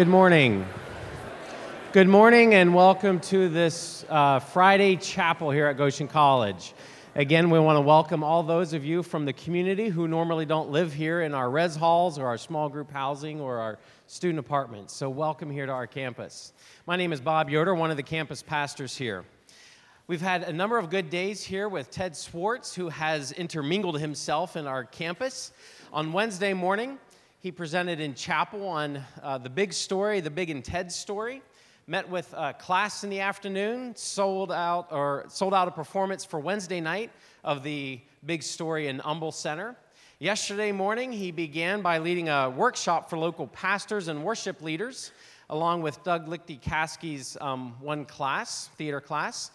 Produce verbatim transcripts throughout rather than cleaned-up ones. Good morning. Good morning and welcome to this uh, Friday Chapel here at Goshen College. Again, we want to welcome all those of you from the community who normally don't live here in our res halls or our small group housing or our student apartments. So welcome here to our campus. My name is Bob Yoder, one of the campus pastors here. We've had a number of good days here with Ted Swartz, who has intermingled himself in our campus. On Wednesday morning, he presented in chapel on uh, the big story, the Big and Ted story. Met with a class in the afternoon, sold out or sold out a performance for Wednesday night of the big story in Humble Center. Yesterday morning, he began by leading a workshop for local pastors and worship leaders, along with Doug Lichty-Caskey's um, one class, theater class.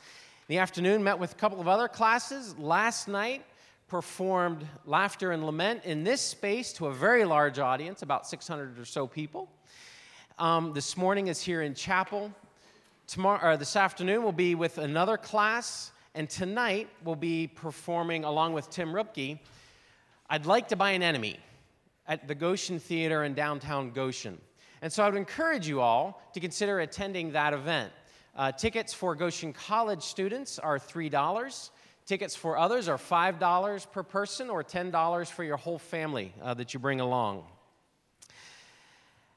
In the afternoon, met with a couple of other classes. Last night, performed Laughter and Lament in this space to a very large audience, about six hundred or so people. Um, this morning is here in chapel. Tomorrow, or this afternoon, we'll be with another class. And tonight, we'll be performing, along with Tim Rupke, I'd Like to Buy an Enemy at the Goshen Theater in downtown Goshen. And so I would encourage you all to consider attending that event. Uh, tickets for Goshen College students are three dollars. Tickets for others are five dollars per person or ten dollars for your whole family uh, that you bring along.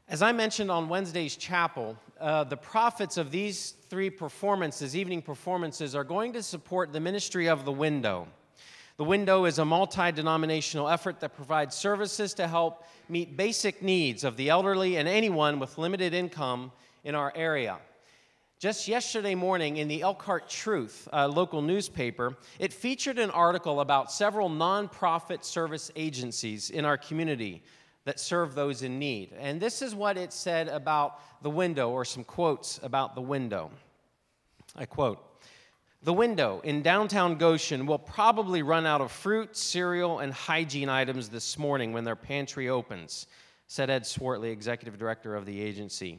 As I mentioned on Wednesday's chapel, uh, the profits of these three performances, evening performances, are going to support the ministry of The Window. The Window is a multi-denominational effort that provides services to help meet basic needs of the elderly and anyone with limited income in our area. Just yesterday morning in the Elkhart Truth, uh, local newspaper, it featured an article about several nonprofit service agencies in our community that serve those in need. And this is what it said about The Window, or some quotes about The Window. I quote, "The Window in downtown Goshen will probably run out of fruit, cereal, and hygiene items this morning when their pantry opens," said Ed Swartley, executive director of the agency.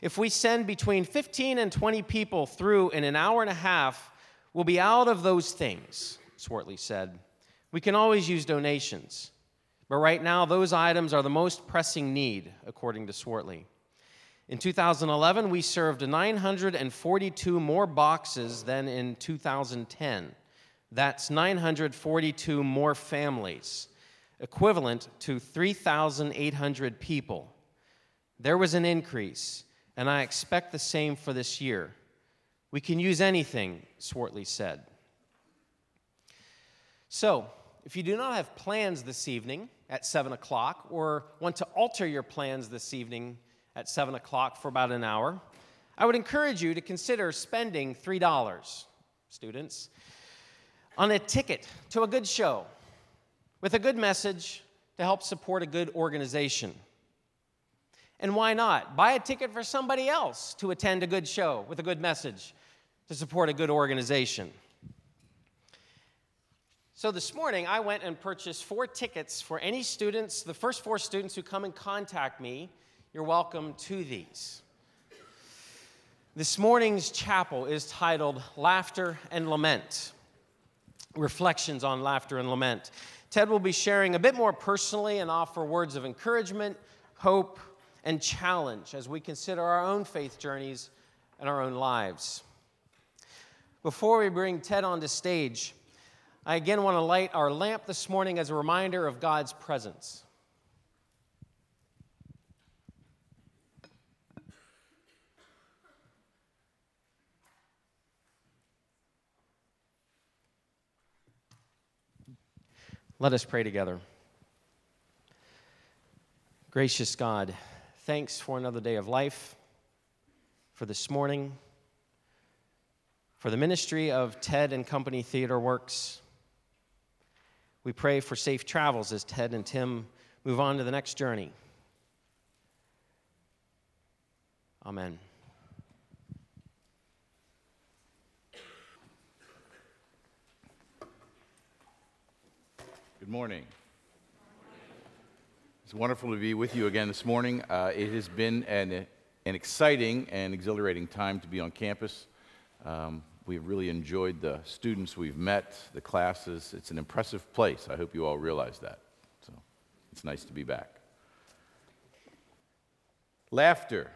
"If we send between fifteen and twenty people through in an hour and a half, we'll be out of those things," Swartley said. "We can always use donations. But right now, those items are the most pressing need," according to Swartley. In two thousand eleven, we served nine hundred forty-two more boxes than in two thousand ten. That's nine hundred forty-two more families, equivalent to three thousand eight hundred people. "There was an increase, and I expect the same for this year. We can use anything," Swartley said. So, if you do not have plans this evening at seven o'clock, or want to alter your plans this evening at seven o'clock for about an hour, I would encourage you to consider spending three dollars, students, on a ticket to a good show with a good message to help support a good organization. And why not? Buy a ticket for somebody else to attend a good show with a good message to support a good organization. So this morning, I went and purchased four tickets for any students, the first four students who come and contact me. You're welcome to these. This morning's chapel is titled Laughter and Lament, Reflections on Laughter and Lament. Ted will be sharing a bit more personally and offer words of encouragement, hope, and challenge as we consider our own faith journeys and our own lives. Before we bring Ted onto stage, I again want to light our lamp this morning as a reminder of God's presence. Let us pray together. Gracious God, thanks for another day of life, for this morning, for the ministry of Ted and Company Theater Works. We pray for safe travels as Ted and Tim move on to the next journey. Amen. Good morning. It's wonderful to be with you again this morning. Uh, it has been an, an exciting and exhilarating time to be on campus. Um, We've really enjoyed the students we've met, the classes. It's an impressive place. I hope you all realize that. So it's nice to be back. Laughter.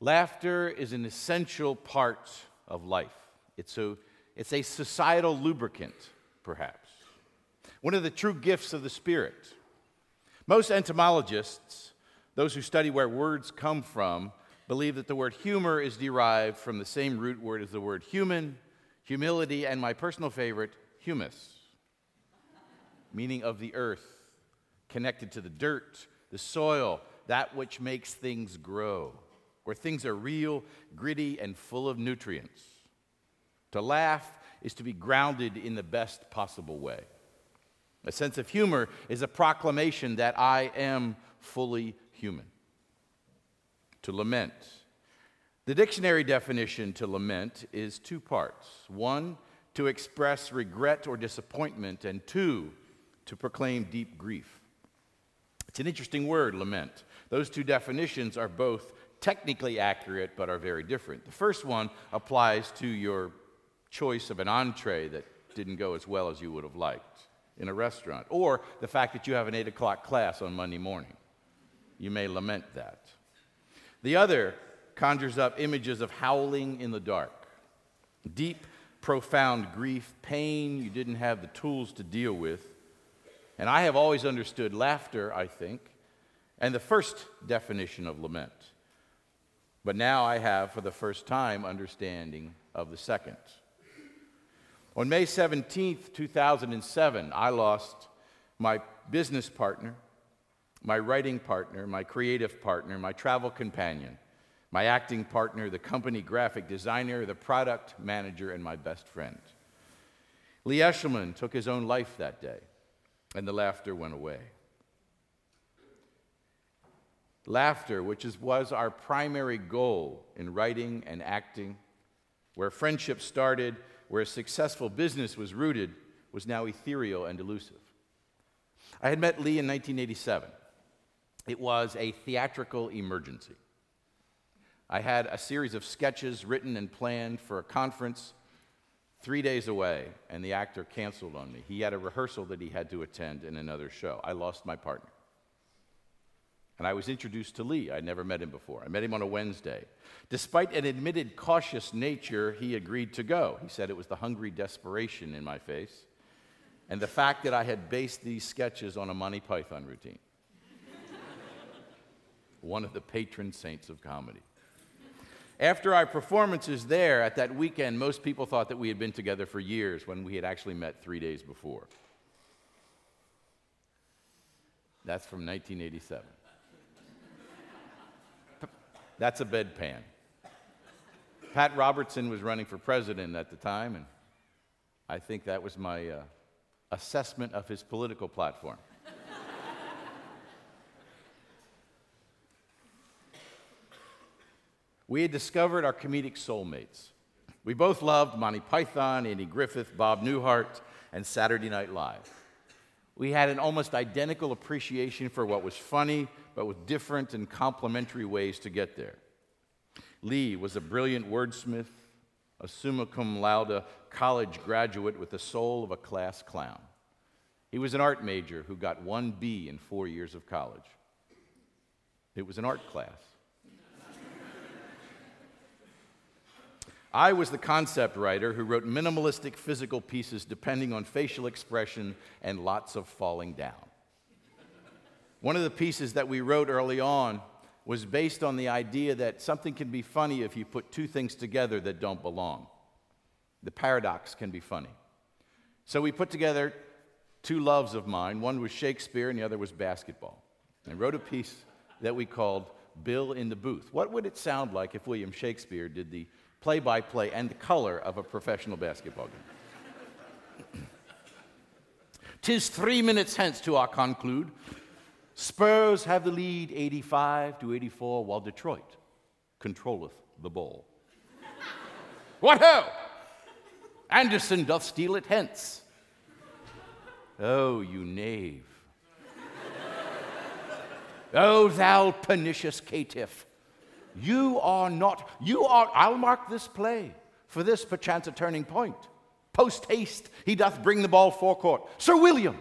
Laughter is an essential part of life. It's a, it's a societal lubricant, perhaps. One of the true gifts of the Spirit. Most entomologists, those who study where words come from, believe that the word humor is derived from the same root word as the word human, humility, and my personal favorite, humus, meaning of the earth, connected to the dirt, the soil, that which makes things grow, where things are real, gritty, and full of nutrients. To laugh is to be grounded in the best possible way. A sense of humor is a proclamation that I am fully human. To lament. The dictionary definition to lament is two parts. One, to express regret or disappointment, and two, to proclaim deep grief. It's an interesting word, lament. Those two definitions are both technically accurate, but are very different. The first one applies to your choice of an entree that didn't go as well as you would have liked in a restaurant, or the fact that you have an eight o'clock class on Monday morning. You may lament that. The other conjures up images of howling in the dark, deep, profound grief, pain you didn't have the tools to deal with. And I have always understood laughter, I think, and the first definition of lament. But now I have, for the first time, understanding of the second. On May seventeenth, two thousand seven, I lost my business partner, my writing partner, my creative partner, my travel companion, my acting partner, the company graphic designer, the product manager, and my best friend. Lee Eshelman took his own life that day, and the laughter went away. Laughter, which is, was our primary goal in writing and acting, where friendship started, where a successful business was rooted, was now ethereal and elusive. I had met Lee in nineteen eighty-seven. It was a theatrical emergency. I had a series of sketches written and planned for a conference three days away, and the actor canceled on me. He had a rehearsal that he had to attend in another show. I lost my partner. And I was introduced to Lee. I'd never met him before. I met him on a Wednesday. Despite an admitted cautious nature, he agreed to go. He said it was the hungry desperation in my face and the fact that I had based these sketches on a Monty Python routine. One of the patron saints of comedy. After our performances there at that weekend, most people thought that we had been together for years when we had actually met three days before. That's from nineteen eighty-seven. That's a bedpan. Pat Robertson was running for president at the time, and I think that was my uh, assessment of his political platform. We had discovered our comedic soulmates. We both loved Monty Python, Andy Griffith, Bob Newhart, and Saturday Night Live. We had an almost identical appreciation for what was funny, but with different and complementary ways to get there. Lee was a brilliant wordsmith, a summa cum laude college graduate with the soul of a class clown. He was an art major who got one B in four years of college. It was an art class. I was the concept writer who wrote minimalistic physical pieces depending on facial expression and lots of falling down. One of the pieces that we wrote early on was based on the idea that something can be funny if you put two things together that don't belong. The paradox can be funny. So we put together two loves of mine. One was Shakespeare and the other was basketball. And wrote a piece that we called Bill in the Booth. What would it sound like if William Shakespeare did the play-by-play and the color of a professional basketball game? "'Tis three minutes hence to our conclude. Spurs have the lead eighty-five to eighty-four, while Detroit controlleth the ball. What ho! Anderson doth steal it hence. Oh, you knave. Oh, thou pernicious caitiff. You are not, you are, I'll mark this play, for this perchance a turning point. Post haste, he doth bring the ball forecourt. Sir William,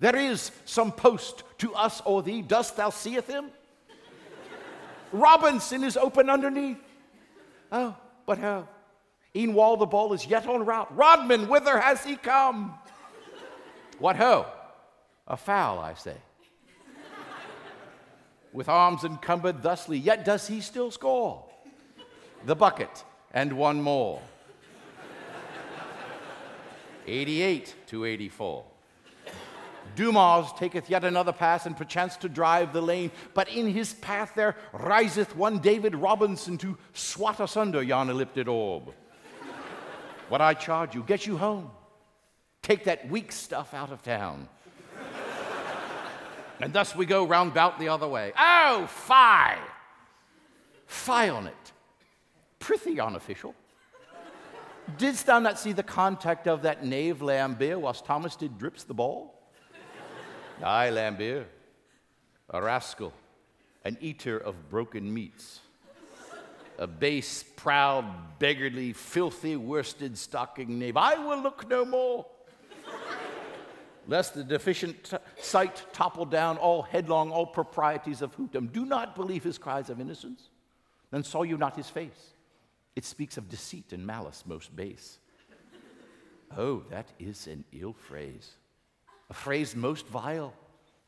there is some post to us or thee. Dost thou seeth him? Robinson is open underneath. Oh, but how? Eanwall, the ball is yet en route. Rodman, whither has he come? What ho? A foul, I say. With arms encumbered thusly, yet does he still score? The bucket, and one more. eighty-eight to eighty-four. Dumas taketh yet another pass, and perchance to drive the lane, but in his path there riseth one David Robinson to swat asunder yon ellipted orb. What I charge you, get you home. Take that weak stuff out of town. And thus we go roundabout the other way. Oh, fie! Fie on it. Prithee, unofficial. Didst thou not see the contact of that knave Lambert whilst Thomas did drips the ball? Aye, Lambert, a rascal, an eater of broken meats, a base, proud, beggarly, filthy, worsted stocking knave. I will look no more, lest the deficient t- sight topple down all headlong, all proprieties of hoopdom. Do not believe his cries of innocence, then saw you not his face. It speaks of deceit and malice most base. Oh, that is an ill phrase. A phrase most vile,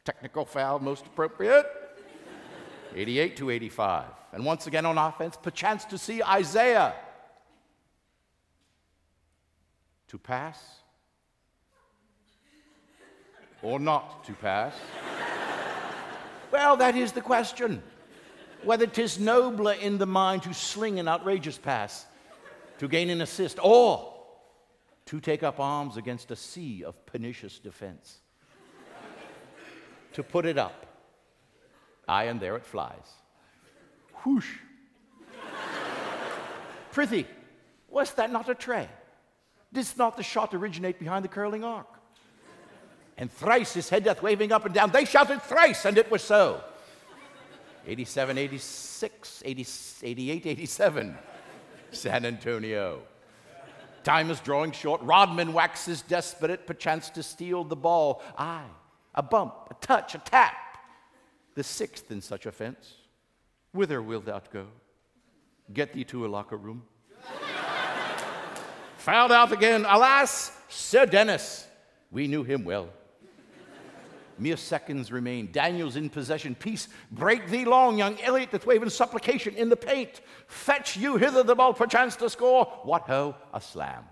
technical foul most appropriate. eighty-eight to eighty-five. And once again on offense, perchance to see Isaiah. To pass or not to pass? Well, that is the question. Whether 'tis nobler in the mind to sling an outrageous pass, to gain an assist, or to take up arms against a sea of pernicious defense. To put it up, aye, and there it flies. Whoosh. Prithee, was that not a tray? Didst not the shot originate behind the curling arc? And thrice his head doth waving up and down. They shouted thrice, and it was so. eighty-seven, eighty-six, eighty, eighty-eight, eighty-seven, San Antonio. Time is drawing short. Rodman waxes desperate, perchance to steal the ball. Aye, a bump, a touch, a tap. The sixth in such offense. Whither wilt thou go? Get thee to a locker room. Fouled out again. Alas, Sir Dennis. We knew him well. Mere seconds remain. Daniel's in possession. Peace, break thee long, young Elliot doth wave in supplication in the paint. Fetch you hither the ball, perchance to score. What ho, a slam.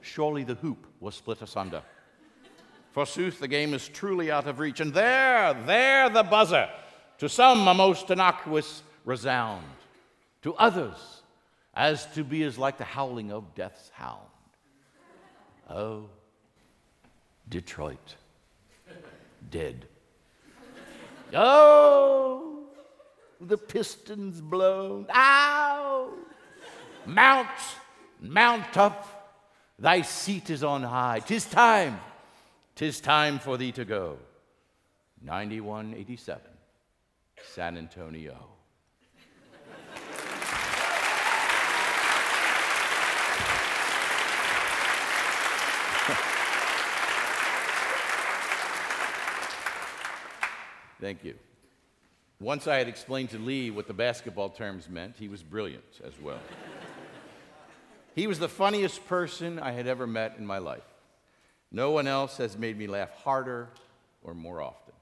Surely the hoop was split asunder. Forsooth, the game is truly out of reach. And there, there the buzzer, to some a most innocuous resound. To others, as to be as like the howling of death's hound. Oh, Detroit. Dead. Oh, the Pistons blown. Ow! Mount, mount up. Thy seat is on high. Tis time. Tis time for thee to go. ninety-one eighty-seven, San Antonio. Thank you. Once I had explained to Lee what the basketball terms meant, he was brilliant as well. He was the funniest person I had ever met in my life. No one else has made me laugh harder or more often.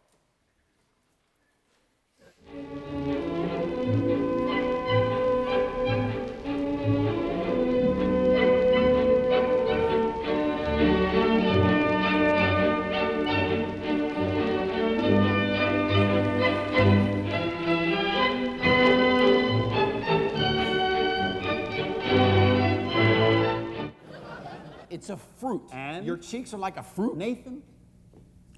It's a fruit. And? Your cheeks are like a fruit. Nathan,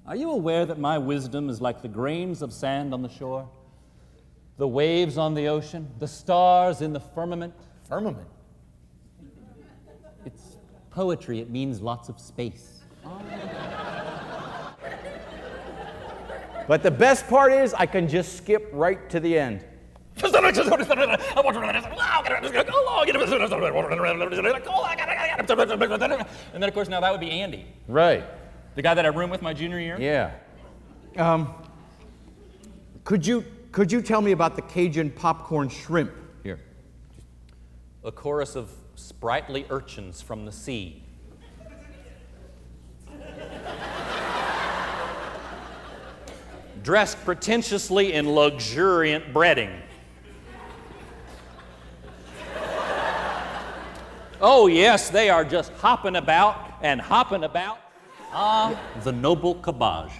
are you aware that my wisdom is like the grains of sand on the shore, the waves on the ocean, the stars in the firmament? Firmament? It's poetry. It means lots of space. Oh. But the best part is I can just skip right to the end. And then, of course, now that would be Andy. Right. The guy that I roomed with my junior year? Yeah. Um, could you Could you tell me about the Cajun popcorn shrimp here? A chorus of sprightly urchins from the sea. Dressed pretentiously in luxuriant breading. Oh, yes, they are just hopping about and hopping about. Ah, the noble cabbage.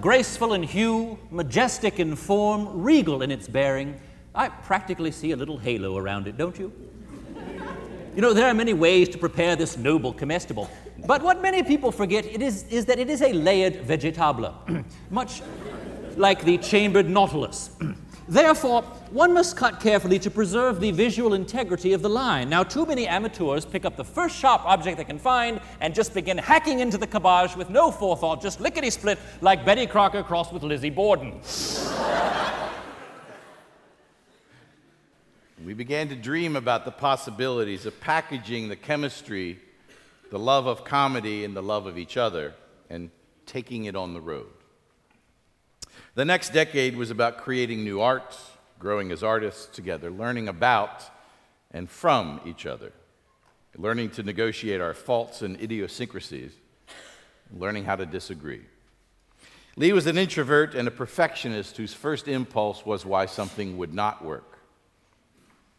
Graceful in hue, majestic in form, regal in its bearing. I practically see a little halo around it, don't you? You know, there are many ways to prepare this noble comestible. But what many people forget it is, is that it is a layered vegetable, much like the chambered nautilus. Therefore, one must cut carefully to preserve the visual integrity of the line. Now, too many amateurs pick up the first sharp object they can find and just begin hacking into the cabbage with no forethought, just lickety-split, like Betty Crocker crossed with Lizzie Borden. We began to dream about the possibilities of packaging the chemistry, the love of comedy, and the love of each other, and taking it on the road. The next decade was about creating new arts, growing as artists together, learning about and from each other, learning to negotiate our faults and idiosyncrasies, learning how to disagree. Lee was an introvert and a perfectionist whose first impulse was why something would not work.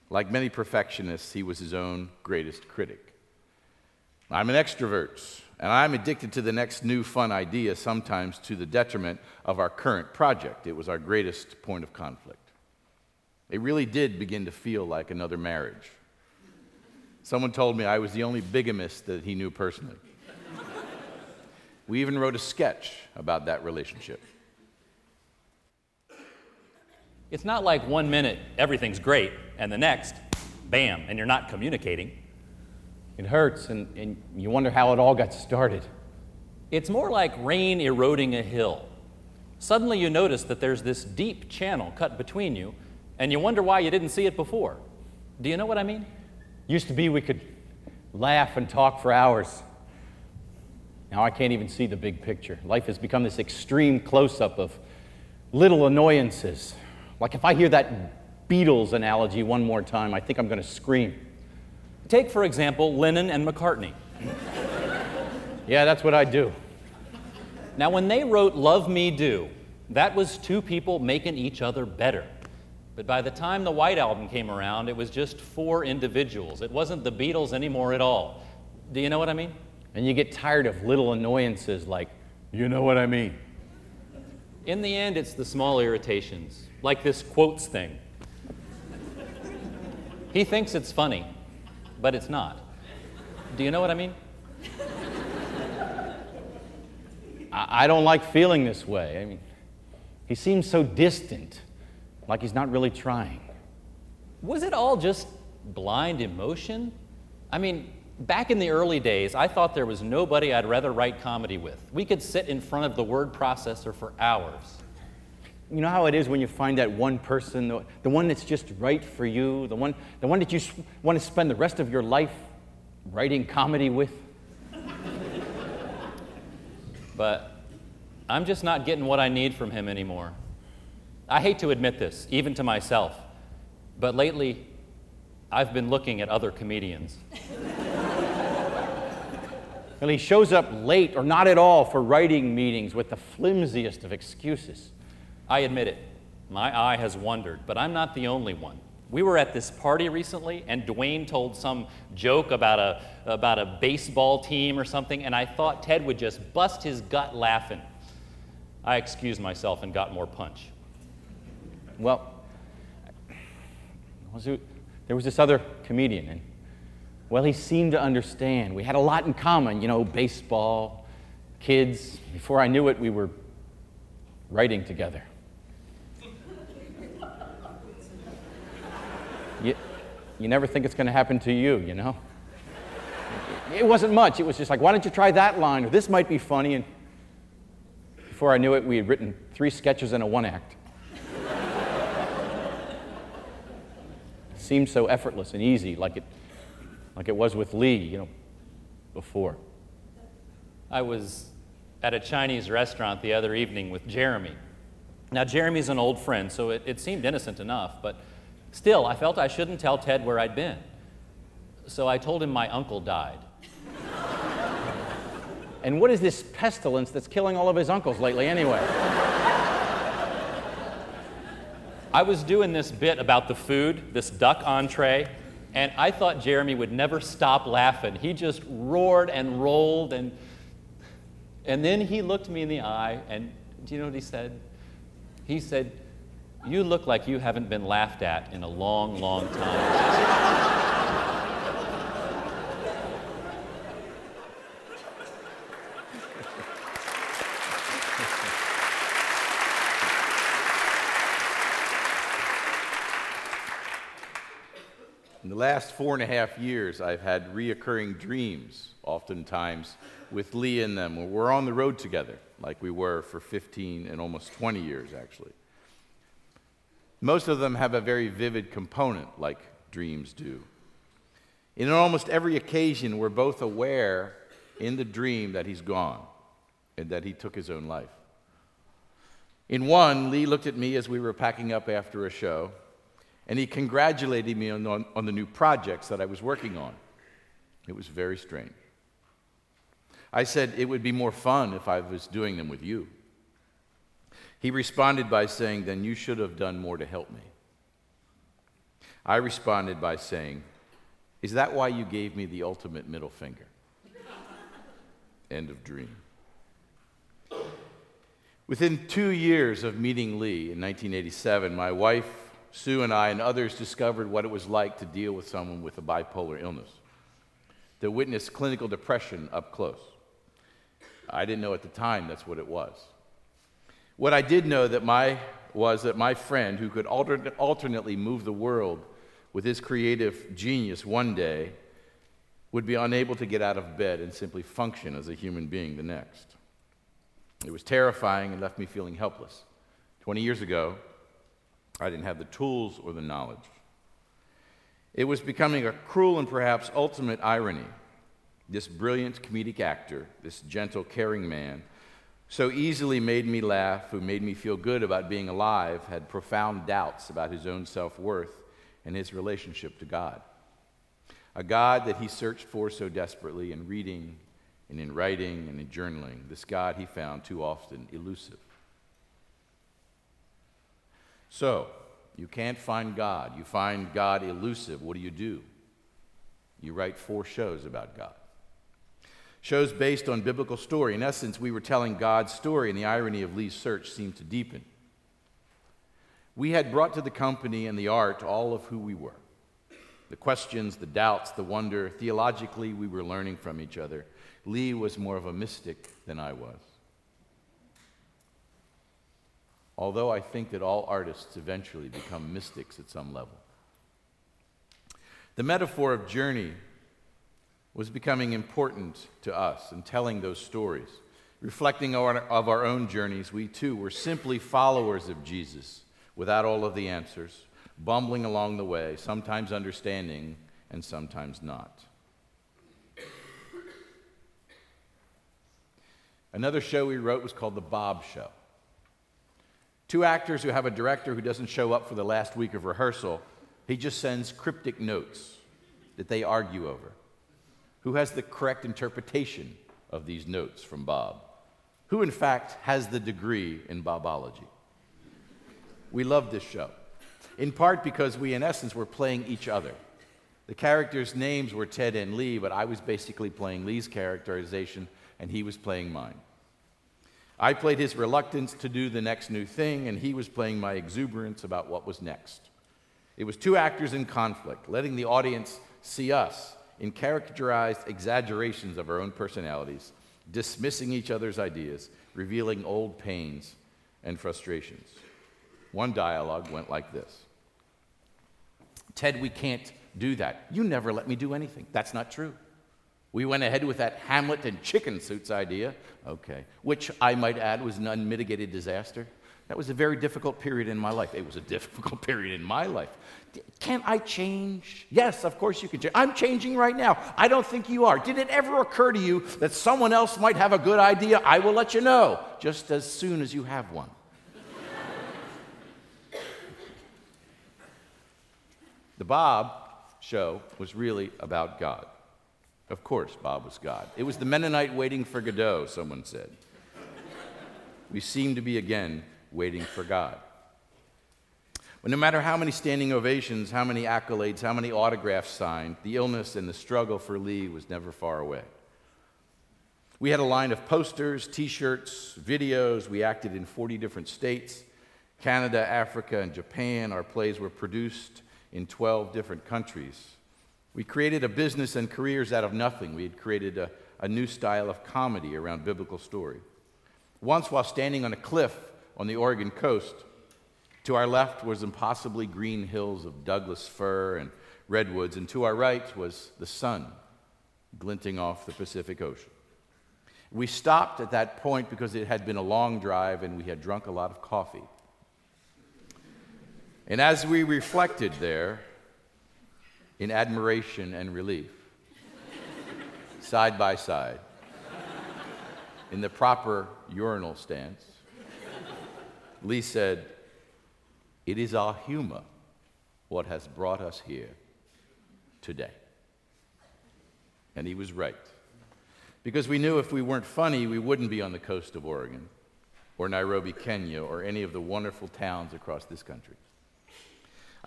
Like many perfectionists, he was his own greatest critic. I'm an extrovert. And I'm addicted to the next new fun idea, sometimes to the detriment of our current project. It was our greatest point of conflict. It really did begin to feel like another marriage. Someone told me I was the only bigamist that he knew personally. We even wrote a sketch about that relationship. It's not like one minute everything's great, and the next, bam, and you're not communicating. It hurts, and, and you wonder how it all got started. It's more like rain eroding a hill. Suddenly you notice that there's this deep channel cut between you, and you wonder why you didn't see it before. Do you know what I mean? Used to be we could laugh and talk for hours. Now I can't even see the big picture. Life has become this extreme close-up of little annoyances. Like if I hear that Beatles analogy one more time, I think I'm going to scream. Take, for example, Lennon and McCartney. Yeah, that's what I do. Now, when they wrote Love Me Do, that was two people making each other better. But by the time the White Album came around, it was just four individuals. It wasn't the Beatles anymore at all. Do you know what I mean? And you get tired of little annoyances like, you know what I mean. In the end, it's the small irritations, like this quotes thing. He thinks it's funny. But it's not. Do you know what I mean? I, I don't like feeling this way. I mean, he seems so distant, like he's not really trying. Was it all just blind emotion? I mean, back in the early days, I thought there was nobody I'd rather write comedy with. We could sit in front of the word processor for hours. You know how it is when you find that one person, the, the one that's just right for you, the one, the one that you sw- want to spend the rest of your life writing comedy with? But I'm just not getting what I need from him anymore. I hate to admit this, even to myself, but lately I've been looking at other comedians. Well, he shows up late or not at all for writing meetings with the flimsiest of excuses. I admit it, my eye has wandered, but I'm not the only one. We were at this party recently, and Dwayne told some joke about a, about a baseball team or something, and I thought Ted would just bust his gut laughing. I excused myself and got more punch. Well, there was this other comedian, and, well, he seemed to understand. We had a lot in common, you know, baseball, kids. Before I knew it, we were writing together. You, you never think it's going to happen to you, you know? It wasn't much. It was just like, why don't you try that line? Or this might be funny. And before I knew it, we had written three sketches and a one-act. It seemed so effortless and easy, like it, like it was with Lee, you know, before. I was at a Chinese restaurant the other evening with Jeremy. Now, Jeremy's an old friend, so it, it seemed innocent enough, but still, I felt I shouldn't tell Ted where I'd been. So I told him my uncle died. And what is this pestilence that's killing all of his uncles lately, anyway? I was doing this bit about the food, this duck entree, and I thought Jeremy would never stop laughing. He just roared and rolled, and, and then he looked me in the eye, and do you know what he said? He said, "You look like you haven't been laughed at in a long, long time." In the last four and a half years, I've had reoccurring dreams, oftentimes with Lee in them, where we're on the road together, like we were for fifteen and almost twenty years, actually. Most of them have a very vivid component, like dreams do. In almost every occasion, we're both aware in the dream that he's gone and that he took his own life. In one, Lee looked at me as we were packing up after a show, and he congratulated me on, on, on the new projects that I was working on. It was very strange. I said, "It would be more fun if I was doing them with you." He responded by saying, "Then you should have done more to help me." I responded by saying, "Is that why you gave me the ultimate middle finger?" End of dream. Within two years of meeting Lee in nineteen eighty-seven, my wife Sue and I and others discovered what it was like to deal with someone with a bipolar illness, to witness clinical depression up close. I didn't know at the time that's what it was. What I did know that my, was that my friend, who could alter, alternately move the world with his creative genius one day, would be unable to get out of bed and simply function as a human being the next. It was terrifying and left me feeling helpless. Twenty years ago, I didn't have the tools or the knowledge. It was becoming a cruel and perhaps ultimate irony. This brilliant comedic actor, this gentle, caring man, so easily made me laugh, who made me feel good about being alive, had profound doubts about his own self-worth and his relationship to God. A God that he searched for so desperately in reading and in writing and in journaling, this God he found too often elusive. So, you can't find God. You find God elusive. What do you do? You write four shows about God. Shows based on biblical story. In essence, we were telling God's story, and the irony of Lee's search seemed to deepen. We had brought to the company and the art all of who we were. The questions, the doubts, the wonder. Theologically, we were learning from each other. Lee was more of a mystic than I was. Although I think that all artists eventually become mystics at some level. The metaphor of journey was becoming important to us in telling those stories. Reflecting on of our own journeys, we too were simply followers of Jesus without all of the answers, bumbling along the way, sometimes understanding and sometimes not. Another show we wrote was called The Bob Show. Two actors who have a director who doesn't show up for the last week of rehearsal. He just sends cryptic notes that they argue over. Who has the correct interpretation of these notes from Bob? Who, in fact, has the degree in Bobology? We loved this show, in part because we, in essence, were playing each other. The characters' names were Ted and Lee, but I was basically playing Lee's characterization, and he was playing mine. I played his reluctance to do the next new thing, and he was playing my exuberance about what was next. It was two actors in conflict, letting the audience see us in characterized exaggerations of our own personalities, dismissing each other's ideas, revealing old pains and frustrations. One dialogue went like this. "Ted, we can't do that. You never let me do anything. That's not true. We went ahead with that Hamlet and chicken suits idea," okay, "which I might add was an unmitigated disaster. That was a very difficult period in my life." It was a difficult period in my life. "Can't I change?" "Yes, of course you can change. I'm changing right now. I don't think you are. Did it ever occur to you that someone else might have a good idea? I will let you know just as soon as you have one." The Bob show was really about God. Of course, Bob was God. It was the Mennonite waiting for Godot, someone said. We seem to be, again, waiting for God. But no matter how many standing ovations, how many accolades, how many autographs signed, the illness and the struggle for Lee was never far away. We had a line of posters, T-shirts, videos. We acted in forty different states, Canada, Africa, and Japan. Our plays were produced in twelve different countries. We created a business and careers out of nothing. We had created a, a new style of comedy around biblical story. Once, while standing on a cliff on the Oregon coast, to our left was impossibly green hills of Douglas fir and redwoods, and to our right was the sun glinting off the Pacific Ocean. We stopped at that point because it had been a long drive and we had drunk a lot of coffee. And as we reflected there, in admiration and relief, side by side, in the proper urinal stance, Lee said, "It is our humor what has brought us here today." And he was right. Because we knew if we weren't funny, we wouldn't be on the coast of Oregon or Nairobi, Kenya, or any of the wonderful towns across this country.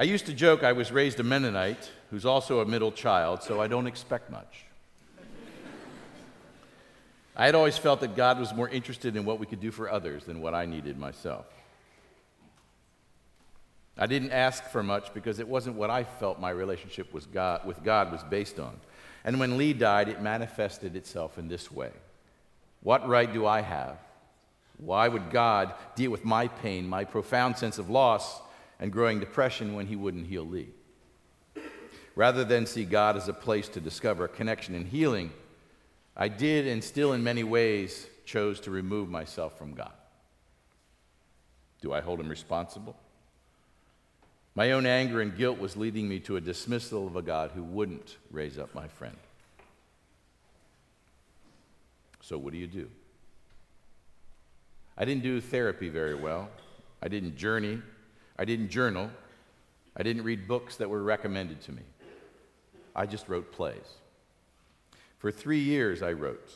I used to joke I was raised a Mennonite who's also a middle child, so I don't expect much. I had always felt that God was more interested in what we could do for others than what I needed myself. I didn't ask for much because it wasn't what I felt my relationship was God, with God was based on. And when Lee died, it manifested itself in this way. What right do I have? Why would God deal with my pain, my profound sense of loss, and growing depression when he wouldn't heal Lee? Rather than see God as a place to discover a connection and healing, I did and still in many ways chose to remove myself from God. Do I hold him responsible? My own anger and guilt was leading me to a dismissal of a God who wouldn't raise up my friend. So what do you do? I didn't do therapy very well. I didn't journey. I didn't journal. I didn't read books that were recommended to me. I just wrote plays. For three years, I wrote.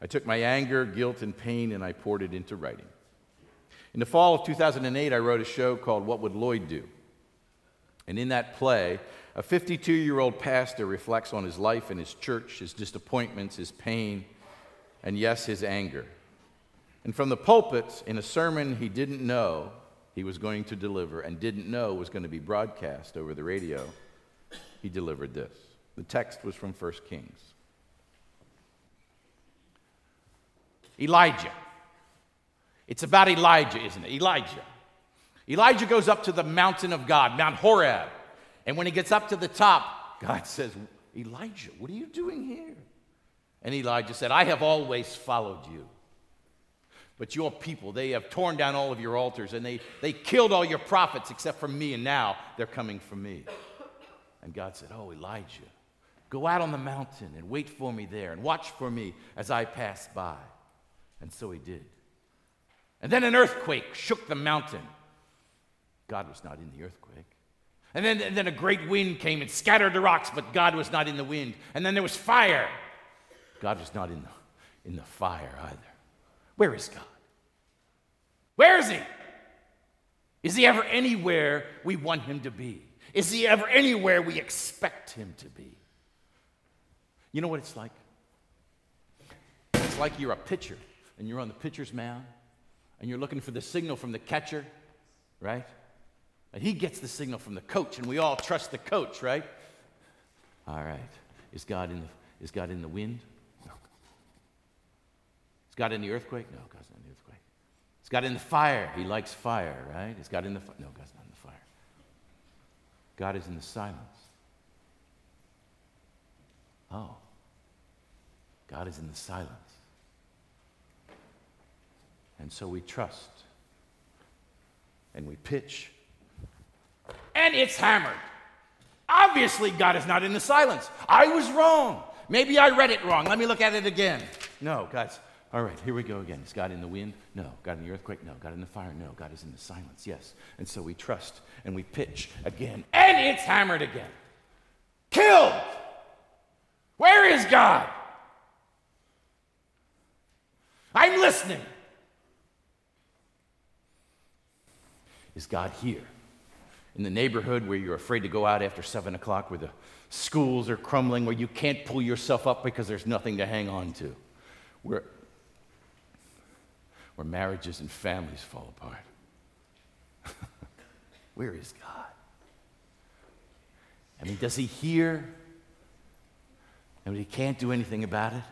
I took my anger, guilt, and pain, and I poured it into writing. In the fall of two thousand eight, I wrote a show called What Would Lloyd Do? And in that play, a fifty-two-year-old pastor reflects on his life and his church, his disappointments, his pain, and yes, his anger. And from the pulpit, in a sermon he didn't know he was going to deliver and didn't know was going to be broadcast over the radio, he delivered this. The text was from First Kings. Elijah. It's about Elijah, isn't it? Elijah. Elijah goes up to the mountain of God, Mount Horeb. And when he gets up to the top, God says, "Elijah, what are you doing here?" And Elijah said, "I have always followed you. But your people, they have torn down all of your altars, and they, they killed all your prophets except for me, and now they're coming for me." And God said, "Oh, Elijah, go out on the mountain and wait for me there and watch for me as I pass by." And so he did. And then an earthquake shook the mountain. God was not in the earthquake. And then, and then a great wind came and scattered the rocks, but God was not in the wind. And then there was fire. God was not in the, in the fire either. Where is God? Where is he? Is he ever anywhere we want him to be? Is he ever anywhere we expect him to be? You know what it's like? It's like you're a pitcher, and you're on the pitcher's mound, and you're looking for the signal from the catcher, right? And he gets the signal from the coach, and we all trust the coach, right? All right. Is God in the, is God in the wind? No. Is God in the earthquake? No, God's not in the earthquake. Is God in the fire? He likes fire, right? Is God in the fire? No, God's not in the fire. God is in the silence. Oh. God is in the silence. And so we trust, and we pitch, and it's hammered. Obviously, God is not in the silence. I was wrong. Maybe I read it wrong. Let me look at it again. No, God's, All right, here we go again. Is God in the wind? No. God in the earthquake? No. God in the fire? No. God is in the silence. Yes. And so we trust and we pitch again. And it's hammered again. Killed! Where is God? I'm listening. Is God here? In the neighborhood where you're afraid to go out after seven o'clock, where the schools are crumbling, where you can't pull yourself up because there's nothing to hang on to, where, where marriages and families fall apart. Where is God? I mean, does he hear? I mean, he can't do anything about it?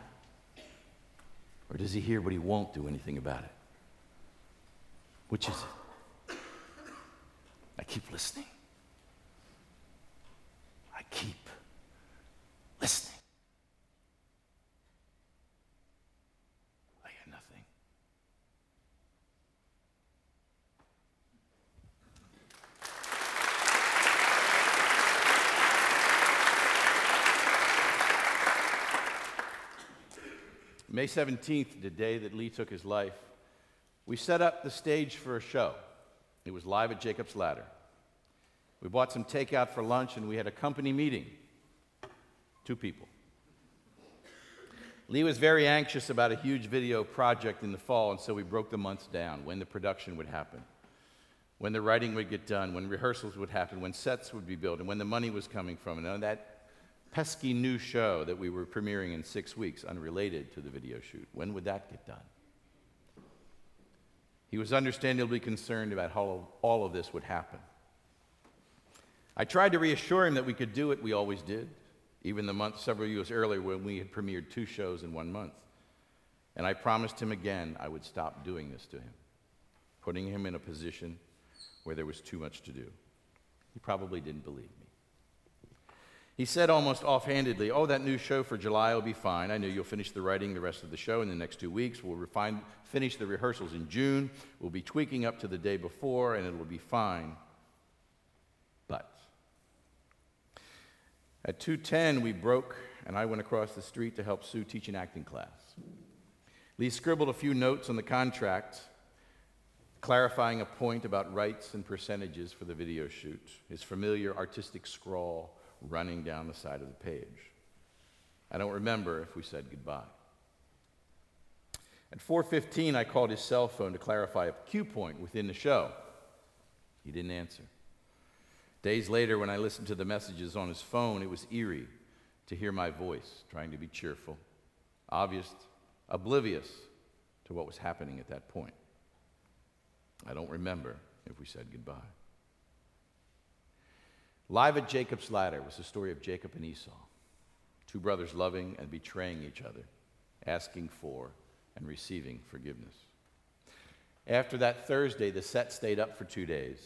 Or does he hear but he won't do anything about it? Which is it? I keep listening. I keep listening. I got nothing. May seventeenth, the day that Lee took his life, we set up the stage for a show. It was Live at Jacob's Ladder. We bought some takeout for lunch, and we had a company meeting. Two people. Lee was very anxious about a huge video project in the fall, and so we broke the months down, when the production would happen, when the writing would get done, when rehearsals would happen, when sets would be built, and when the money was coming from. And on that pesky new show that we were premiering in six weeks, unrelated to the video shoot, when would that get done? He was understandably concerned about how all of this would happen. I tried to reassure him that we could do it. We always did, even the month several years earlier when we had premiered two shows in one month. And I promised him again I would stop doing this to him, putting him in a position where there was too much to do. He probably didn't believe me. He said almost offhandedly, "Oh, that new show for July will be fine. I know you'll finish the writing the rest of the show in the next two weeks. We'll refine, finish the rehearsals in June. We'll be tweaking up to the day before, and it'll be fine." At two ten, we broke, and I went across the street to help Sue teach an acting class. Lee scribbled a few notes on the contract, clarifying a point about rights and percentages for the video shoot, his familiar artistic scrawl running down the side of the page. I don't remember if we said goodbye. At four fifteen, I called his cell phone to clarify a cue point within the show. He didn't answer. Days later, when I listened to the messages on his phone, it was eerie to hear my voice trying to be cheerful, obvious, oblivious to what was happening at that point. I don't remember if we said goodbye. Live at Jacob's Ladder was the story of Jacob and Esau, two brothers loving and betraying each other, asking for and receiving forgiveness. After that Thursday, the set stayed up for two days.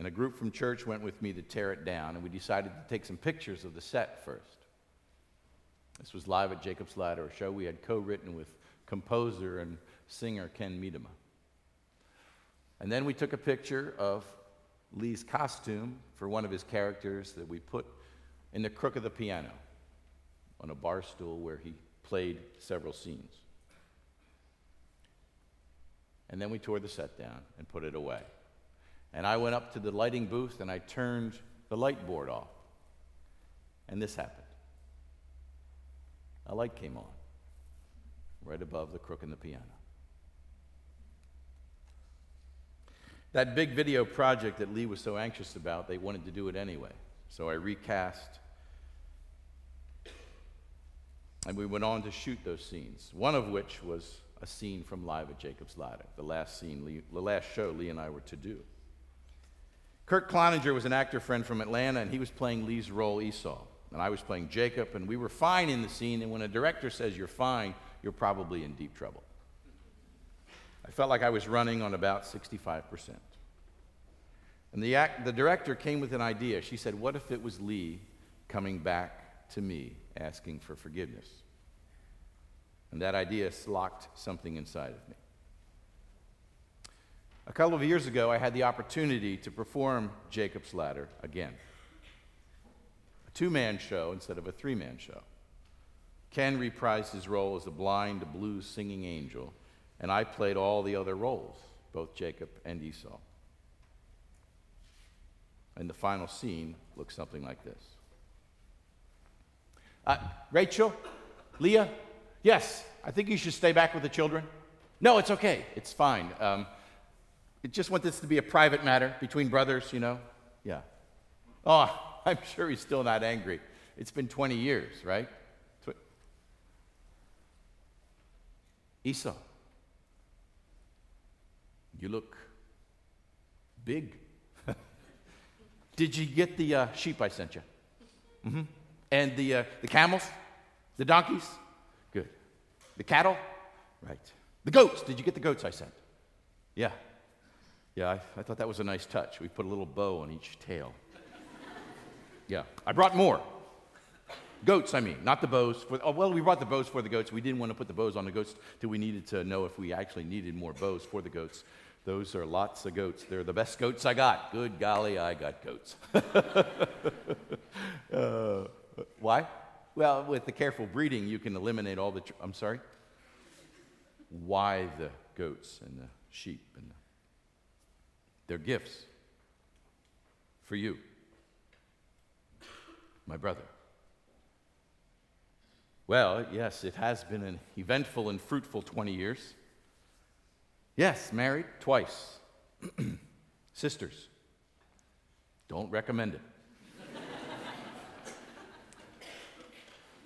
And a group from church went with me to tear it down, and we decided to take some pictures of the set first. This was Live at Jacob's Ladder, a show we had co-written with composer and singer Ken Miedema. And then we took a picture of Lee's costume for one of his characters that we put in the crook of the piano on a bar stool where he played several scenes. And then we tore the set down and put it away. And I went up to the lighting booth, and I turned the light board off. And this happened. A light came on, right above the crook and the piano. That big video project that Lee was so anxious about, they wanted to do it anyway. So I recast, and we went on to shoot those scenes, one of which was a scene from Live at Jacob's Ladder, the last scene, Lee, the last show Lee and I were to do. Kirk Cloninger was an actor friend from Atlanta, and he was playing Lee's role, Esau, and I was playing Jacob, and we were fine in the scene, and when a director says you're fine, you're probably in deep trouble. I felt like I was running on about sixty-five percent. And the, act, the director came with an idea. She said, "What if it was Lee coming back to me asking for forgiveness?" And that idea locked something inside of me. A couple of years ago, I had the opportunity to perform Jacob's Ladder again. A two-man show instead of a three-man show. Ken reprised his role as the blind, blues-singing angel, and I played all the other roles, both Jacob and Esau. And the final scene looks something like this. Uh, Rachel? Leah? Yes, I think you should stay back with the children. No, it's okay. It's fine. Um, I just want this to be a private matter between brothers, you know? Yeah. Oh, I'm sure he's still not angry. It's been twenty years, right? Tw- Esau, you look big. Did you get the uh, sheep I sent you? Mm-hmm. And the uh, the camels? The donkeys? Good. The cattle? Right. The goats. Did you get the goats I sent? Yeah. Yeah, I, I thought that was a nice touch. We put a little bow on each tail. Yeah. I brought more. Goats, I mean, not the bows. For, oh, well, we brought the bows for the goats. We didn't want to put the bows on the goats till we needed to know if we actually needed more bows for the goats. Those are lots of goats. They're the best goats I got. Good golly, I got goats. uh, why? Well, with the careful breeding, you can eliminate all the... Tr- I'm sorry? Why the goats and the sheep and the... They're gifts for you, my brother. Well, yes, it has been an eventful and fruitful twenty years. Yes, married twice. Sisters, don't recommend it.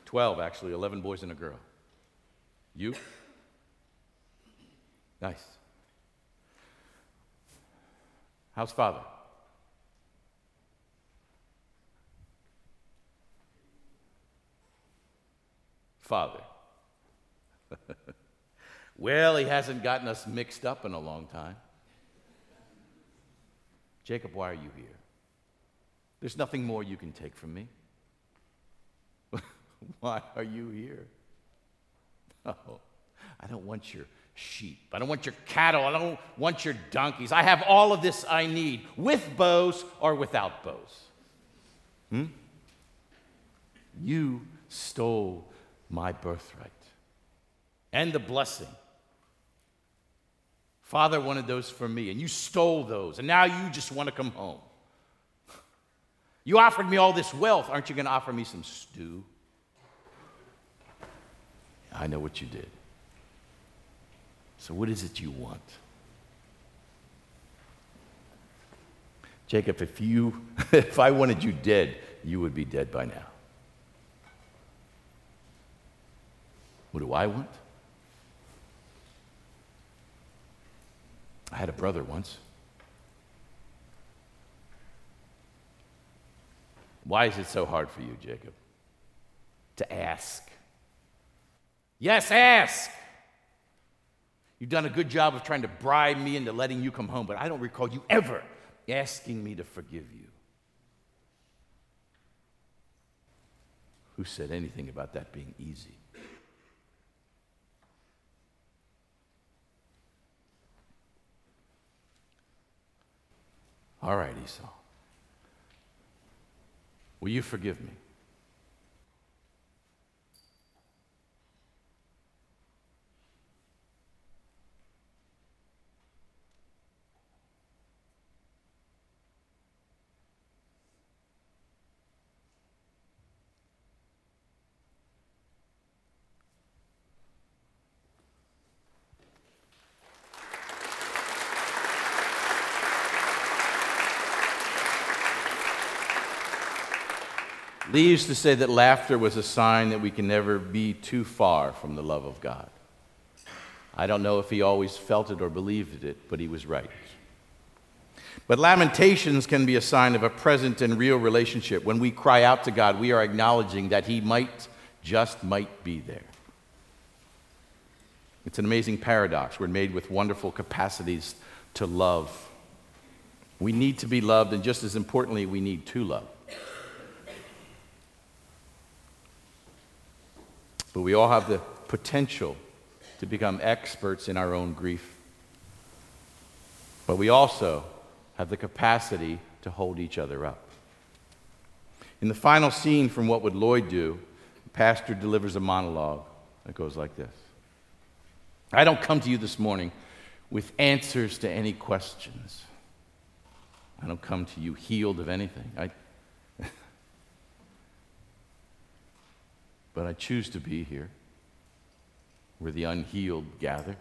Twelve, actually, eleven boys and a girl. You? Nice. How's father? Father. Well, he hasn't gotten us mixed up in a long time. Jacob, why are you here? There's nothing more you can take from me. Why are you here? Oh, I don't want your sheep. I don't want your cattle. I don't want your donkeys. I have all of this I need, with bows or without bows. Hmm? You stole my birthright and the blessing. Father wanted those for me, and you stole those, and now you just want to come home. You offered me all this wealth. Aren't you going to offer me some stew? I know what you did. So what is it you want? Jacob, if you, if I wanted you dead, you would be dead by now. What do I want? I had a brother once. Why is it so hard for you, Jacob, to ask? Yes, ask! You've done a good job of trying to bribe me into letting you come home, but I don't recall you ever asking me to forgive you. Who said anything about that being easy? All right, Esau. Will you forgive me? Lee used to say that laughter was a sign that we can never be too far from the love of God. I don't know if he always felt it or believed it, but he was right. But lamentations can be a sign of a present and real relationship. When we cry out to God, we are acknowledging that he might, just might be there. It's an amazing paradox. We're made with wonderful capacities to love. We need to be loved, and just as importantly, we need to love. But we all have the potential to become experts in our own grief. But we also have the capacity to hold each other up. In the final scene from What Would Lloyd Do?, the pastor delivers a monologue that goes like this. I don't come to you this morning with answers to any questions. I don't come to you healed of anything. I, but I choose to be here where the unhealed gather.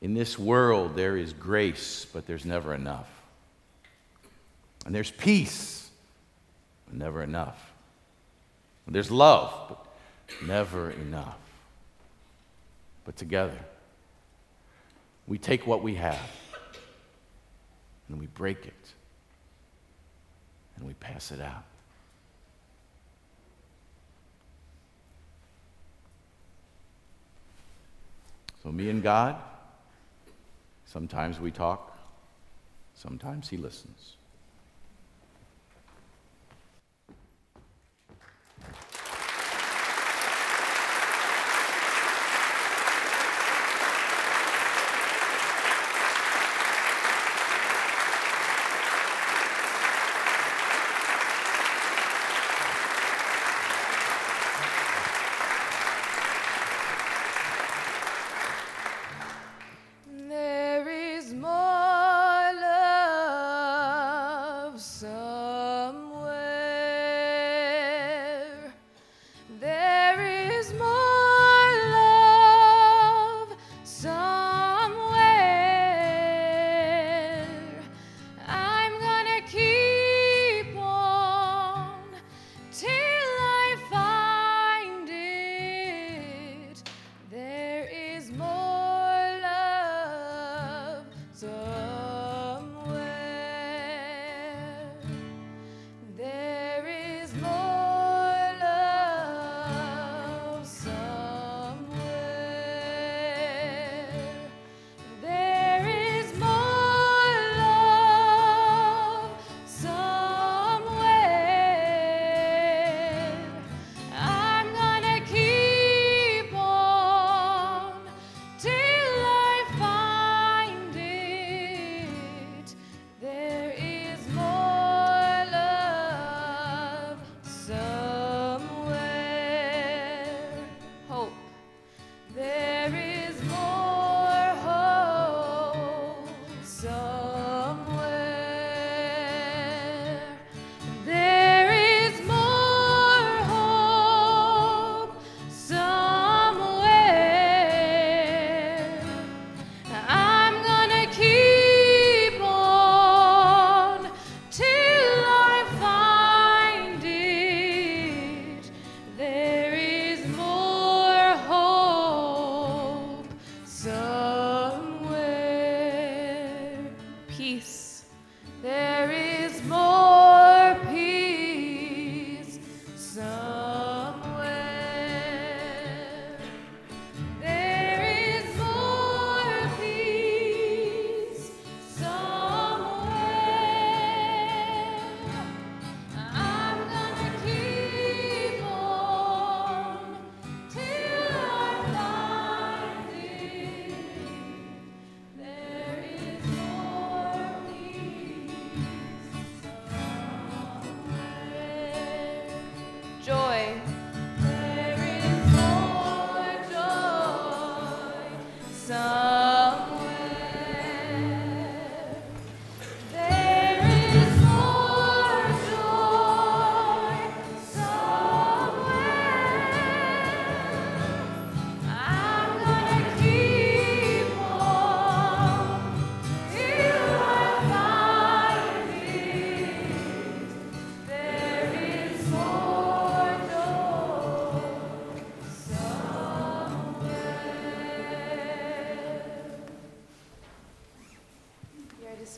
In this world, there is grace, but there's never enough. And there's peace, but never enough. And there's love, but never enough. But together, we take what we have, and we break it, and we pass it out. So me and God, sometimes we talk, sometimes he listens.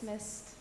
Missed.